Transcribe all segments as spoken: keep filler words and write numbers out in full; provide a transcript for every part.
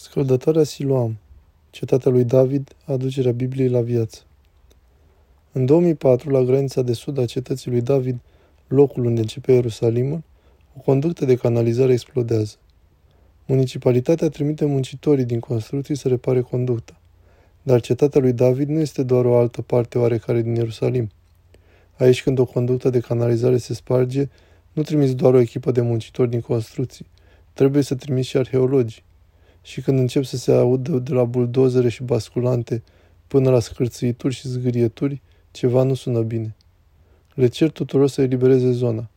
Scăldătoarea Siloam, cetatea lui David, aducerea Bibliei la viață. În două mii patru, la granița de sud a cetății lui David, locul unde începe Ierusalimul, o conductă de canalizare explodează. Municipalitatea trimite muncitorii din construcții să repare conducta. Dar cetatea lui David nu este doar o altă parte oarecare din Ierusalim. Aici, când o conductă de canalizare se sparge, nu trimiți doar o echipă de muncitori din construcții. Trebuie să trimiți și arheologi. Și când încep să se audă de la buldozere și basculante până la scârțâituri și zgârieturi, ceva nu sună bine. Le cer tuturor să elibereze zona.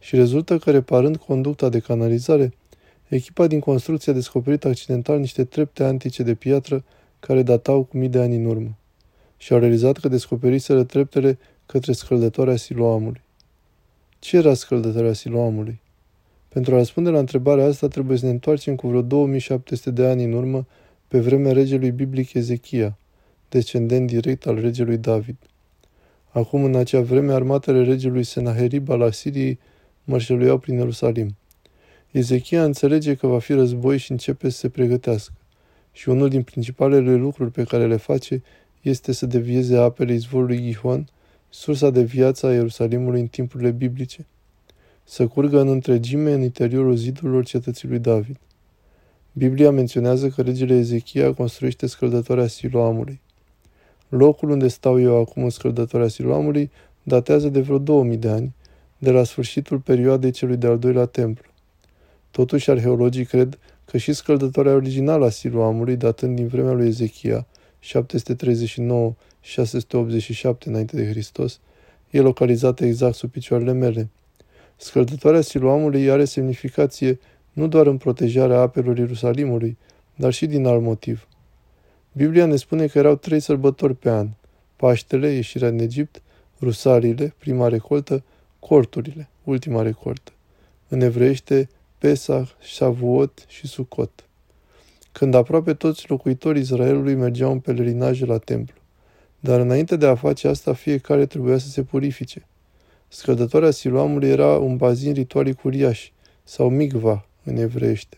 Și rezultă că, reparând conducta de canalizare, echipa din construcție a descoperit accidental niște trepte antice de piatră care datau cu mii de ani în urmă. Și au realizat că descoperiseră treptele către scăldătoarea Siloamului. Ce era scăldătoarea Siloamului? Pentru a răspunde la întrebarea asta, trebuie să ne întoarcem cu vreo două mii șapte sute de ani în urmă, pe vremea regelui biblic Ezechia, descendent direct al regelui David. Acum, în acea vreme, armatele regelui Senaherib al Asiriei mărșăluiau prin Ierusalim. Ezechia înțelege că va fi război și începe să se pregătească. Și unul din principalele lucruri pe care le face este să devieze apele izvorului Gihon, sursa de viață a Ierusalimului în timpurile biblice, să curgă în întregime în interiorul zidurilor cetății lui David. Biblia menționează că regele Ezechia construiește scăldătoarea Siloamului. Locul unde stau eu acum, în scăldătoarea Siloamului, datează de vreo două mii de ani, de la sfârșitul perioadei celui de-al doilea templu. Totuși, arheologii cred că și scăldătoarea originală a Siloamului, datând din vremea lui Ezechia, șapte sute treizeci și nouă - șase sute optzeci și șapte înainte de Hristos, e localizată exact sub picioarele mele. Scăldătoarea Siloamului are semnificație nu doar în protejarea apelor Ierusalimului, dar și din alt motiv. Biblia ne spune că erau trei sărbători pe an: Paștele, ieșirea din Egipt, Rusaliile, prima recoltă, corturile, ultima recoltă. În evreiește, Pesach, Shavuot și Sucot. Când aproape toți locuitorii Israelului mergeau în pelerinaje la templu. Dar înainte de a face asta, fiecare trebuia să se purifice. Scăldătoarea Siloamului era un bazin ritualic uriaș, sau migva în evreiește,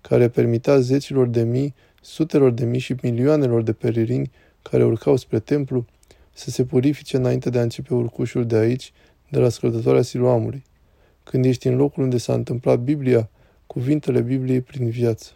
care permitea zecilor de mii, sutelor de mii și milioanelor de pelerini care urcau spre templu să se purifice înainte de a începe urcușul de aici, de la scăldătoarea Siloamului. Când ești în locul unde s-a întâmplat Biblia, cuvintele Bibliei prin viață.